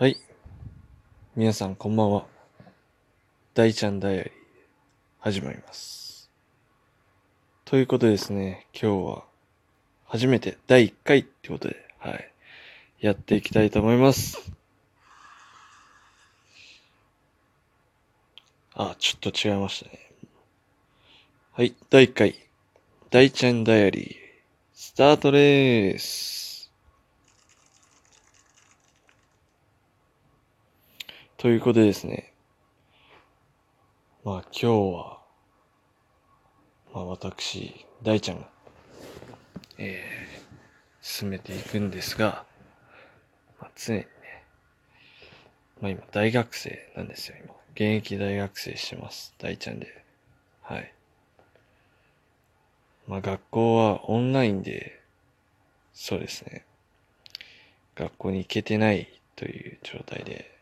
はい、皆さんこんばんは。大ちゃんダイアリー始まります。ということでですね、今日は初めて第1回ってことで、はい、やっていきたいと思います。ちょっと違いましたね。はい、第1回大ちゃんダイアリースタートでーす。ということでですね、今日は、私、大ちゃんが、進めていくんですが、常にね、今大学生なんですよ。今現役大学生してます、大ちゃんで。はい。学校はオンラインで、そうですね、学校に行けてないという状態で、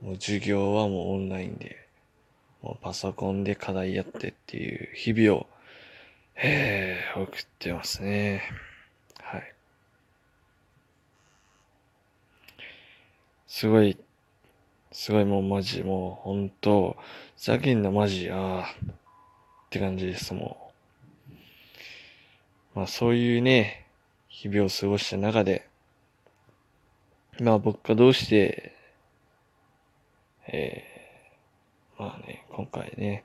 もう授業はもうオンラインで、もうパソコンで課題やってっていう日々を、送ってますね。はい。すごいもうマジ、もう本当、ふざけんなマジ、って感じです、もう。そういうね、日々を過ごした中で、僕がどうして、今回ね、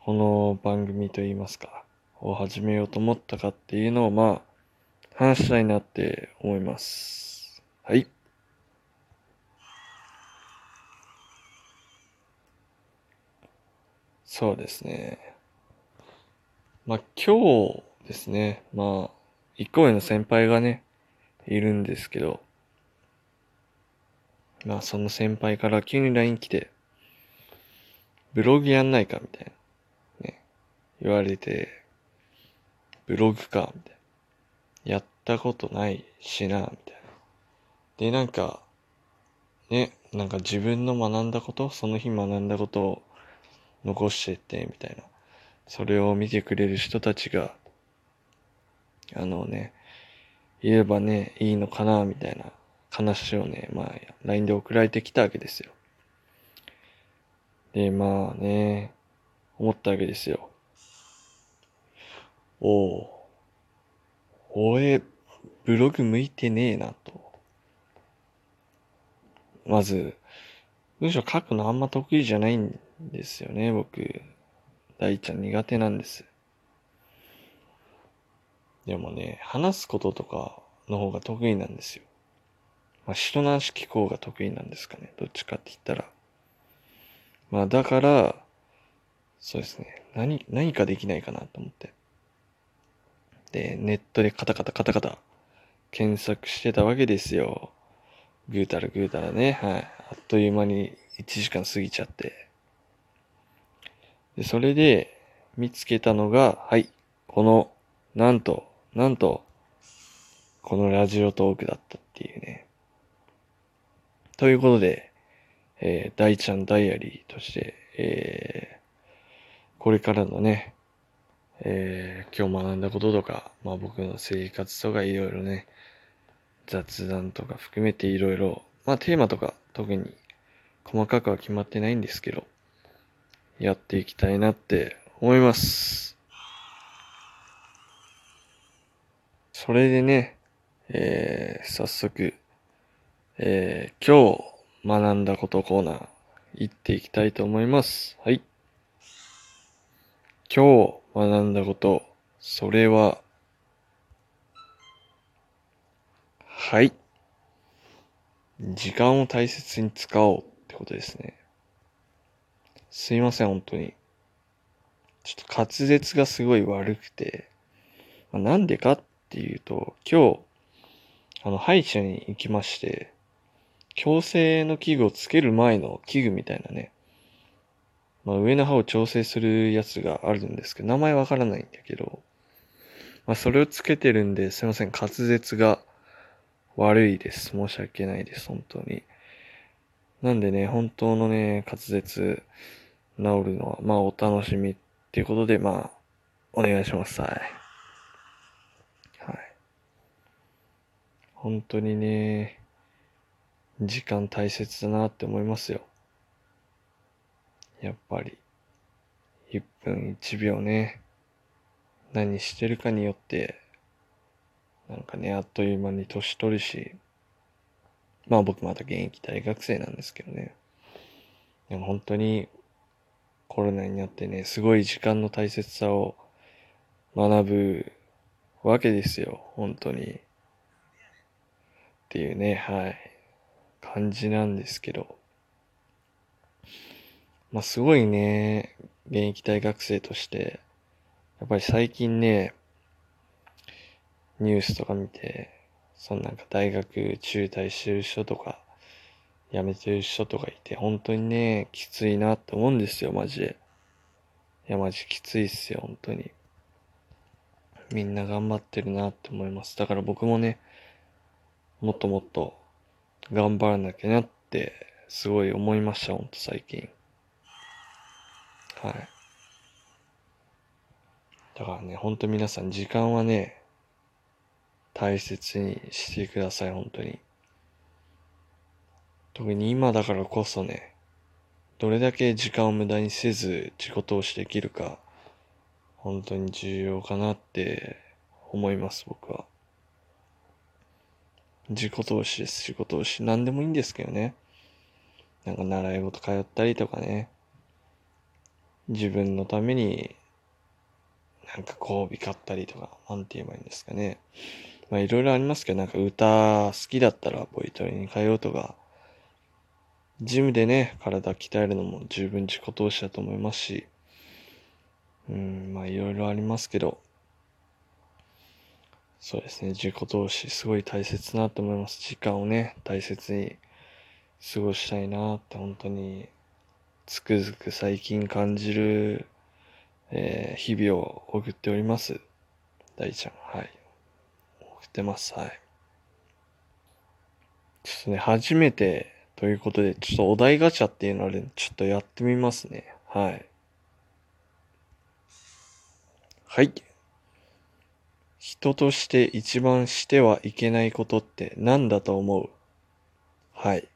この番組といいますか、を始めようと思ったかっていうのを、話したいなって思います。はい。そうですね。今日ですね、一個上の先輩がね、いるんですけど、その先輩から急に LINE 来て、ブログやんないかみたいな、ね、言われて、ブログか、みたいな。やったことないしな、みたいな。で、自分の学んだこと、その日学んだことを残していって、みたいな。それを見てくれる人たちが、いればね、いいのかな、みたいな。話をね、LINE で送られてきたわけですよ。で、思ったわけですよ。俺、ブログ向いてねえなと。まず、文章書くのあんま得意じゃないんですよね、僕。大ちゃん苦手なんです。でもね、話すこととかの方が得意なんですよ。人の話聞こうが得意なんですかね。どっちかって言ったら。だから、そうですね。何かできないかなと思って。で、ネットでカタカタ検索してたわけですよ。ぐうたらね。はい。あっという間に1時間過ぎちゃって。で、それで見つけたのが、はい。この、なんと、このラジオトークだったっていうね。ということで、大ちゃんダイアリーとして、これからのね、今日学んだこととか、僕の生活とかいろいろね、雑談とか含めていろいろ、テーマとか特に細かくは決まってないんですけど、やっていきたいなって思います。それでね、早速、今日学んだことコーナー行っていきたいと思います。はい。今日学んだこと、それは、はい。時間を大切に使おうってことですね。すいません、本当に。ちょっと滑舌がすごい悪くて、なんでかっていうと、今日、歯医者に行きまして、矯正の器具をつける前の器具みたいなね、上の歯を調整するやつがあるんですけど、名前わからないんだけど、それをつけてるんで、すいません、滑舌が悪いです。申し訳ないです、本当に。なんでね、本当のね、滑舌治るのは、お楽しみっていうことで、お願いします。はい。本当にね、時間大切だなって思いますよ。やっぱり1分1秒ね、何してるかによってなんかね、あっという間に年取るし、まあ僕まだ現役大学生なんですけどね、でも本当にコロナになってね、すごい時間の大切さを学ぶわけですよ、本当にっていうね、はい、感じなんですけど、まあすごいね、現役大学生としてやっぱり最近ね、ニュースとか見て、そのなんか大学中退してる人とか辞めてる人とかいて、本当にねきついなって思うんですよ、マジで。いやマジきついっすよ、本当に。みんな頑張ってるなって思います。だから僕もね、もっともっと頑張らなきゃなってすごい思いました、ほんと最近。はい。だからね、ほんと皆さん時間はね、大切にしてください、ほんとに。特に今だからこそね、どれだけ時間を無駄にせず自己投資できるか、本当に重要かなって思います、僕は。自己投資です、自己投資。何でもいいんですけどね。なんか習い事通ったりとかね。自分のために、なんか交尾買ったりとか、なんて言えばいいんですかね。まあいろいろありますけど、なんか歌好きだったらボイトレに通うとか、ジムでね、体鍛えるのも十分自己投資だと思いますし、まあいろいろありますけど、そうですね、自己投資すごい大切なと思います。時間をね大切に過ごしたいなって本当につくづく最近感じる、日々を送っております。大ちゃん、はい、送ってます。はい、ちょっとね、初めてということで、ちょっとお題ガチャっていうのあれ、ちょっとやってみますね。はい、はい。人として一番してはいけないことって何だと思う？はい。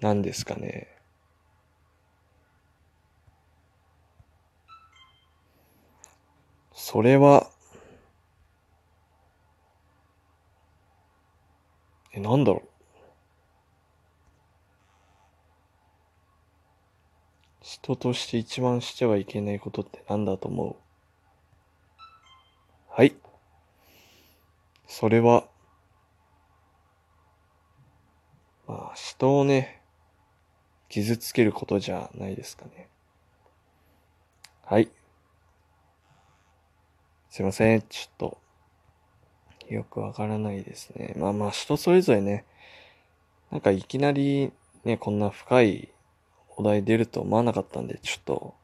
何ですかね。それは、なんだろう。人として一番してはいけないことって何だと思う？はい。それは、まあ、人をね、傷つけることじゃないですかね。はい。すいません。ちょっと、よくわからないですね。まあまあ、人それぞれね、なんかいきなりね、こんな深いお題出ると思わなかったんで、ちょっと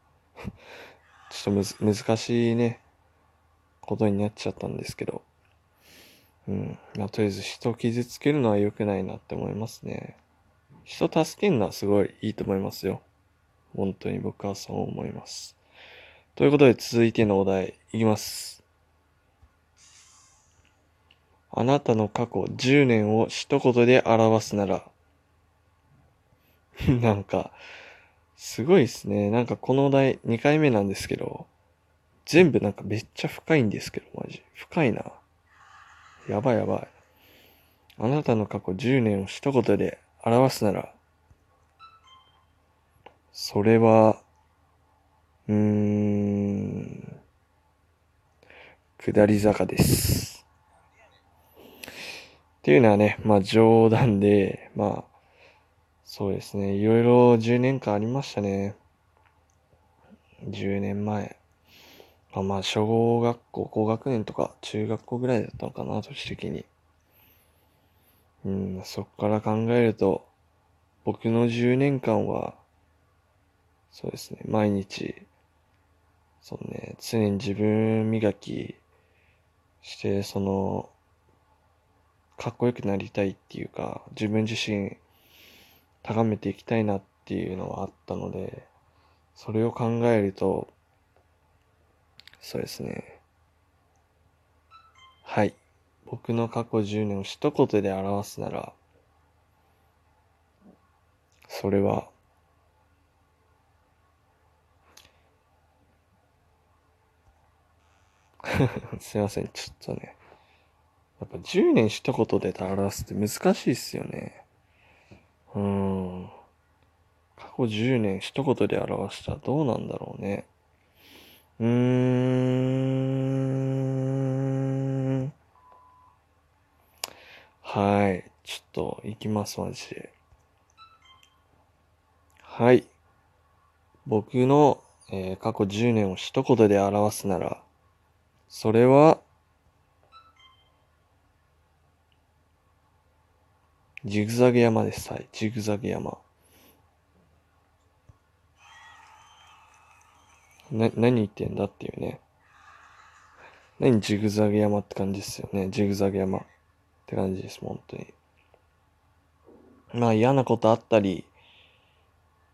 難しいね、ことになっちゃったんですけど、まあとりあえず人を傷つけるのは良くないなって思いますね。人を助けるのはすごいいいと思いますよ。本当に僕はそう思います。ということで続いてのお題いきます。あなたの過去10年を一言で表すなら。なんかすごいですね。なんかこのお題2回目なんですけど、全部なんかめっちゃ深いんですけど、マジ深いな。やばいやばい。あなたの過去10年を一言で表すなら、それは下り坂です。っていうのはね、まあ冗談で、まあそうですね、いろいろ10年間ありましたね。10年前。まあ、小学校、高学年とか、中学校ぐらいだったのかな、年的に。そこから考えると、僕の10年間は、そうですね、毎日、そうね、常に自分磨きして、その、かっこよくなりたいっていうか、自分自身、高めていきたいなっていうのはあったので、それを考えると、そうですね。はい。僕の過去10年を一言で表すなら、それはすいません、ちょっとね、やっぱ10年一言で表すって難しいっすよね。過去10年一言で表したらどうなんだろうね。はい。ちょっと、行きます、マジで。はい。僕の、過去10年を一言で表すなら、それは、ジグザグ山です。はい。ジグザグ山。何言ってんだっていうね。何ジグザグ山って感じですよね。ジグザグ山って感じです。本当に。まあ嫌なことあったり、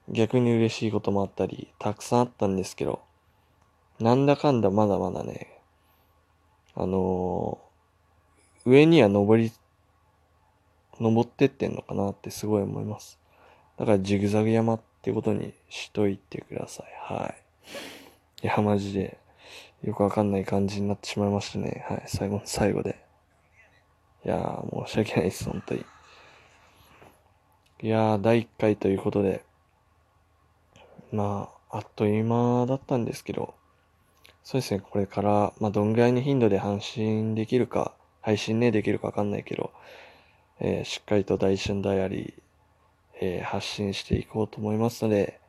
逆に嬉しいこともあったり、たくさんあったんですけど、なんだかんだまだまだね、上には登ってってんのかなってすごい思います。だからジグザグ山ってことにしといてください。はい。いや、マジで、よくわかんない感じになってしまいましたね。はい、最後の最後で。いやー、申し訳ないです、本当に。いやー、第1回ということで、まあ、あっという間だったんですけど、そうですね、これから、まあ、どんぐらいの頻度で配信できるかわかんないけど、しっかりと大春ダイアリー、発信していこうと思いますので、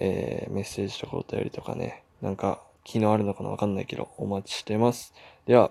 メッセージとかお便りとかね、なんか機能あるのかなわかんないけどお待ちしてます。では。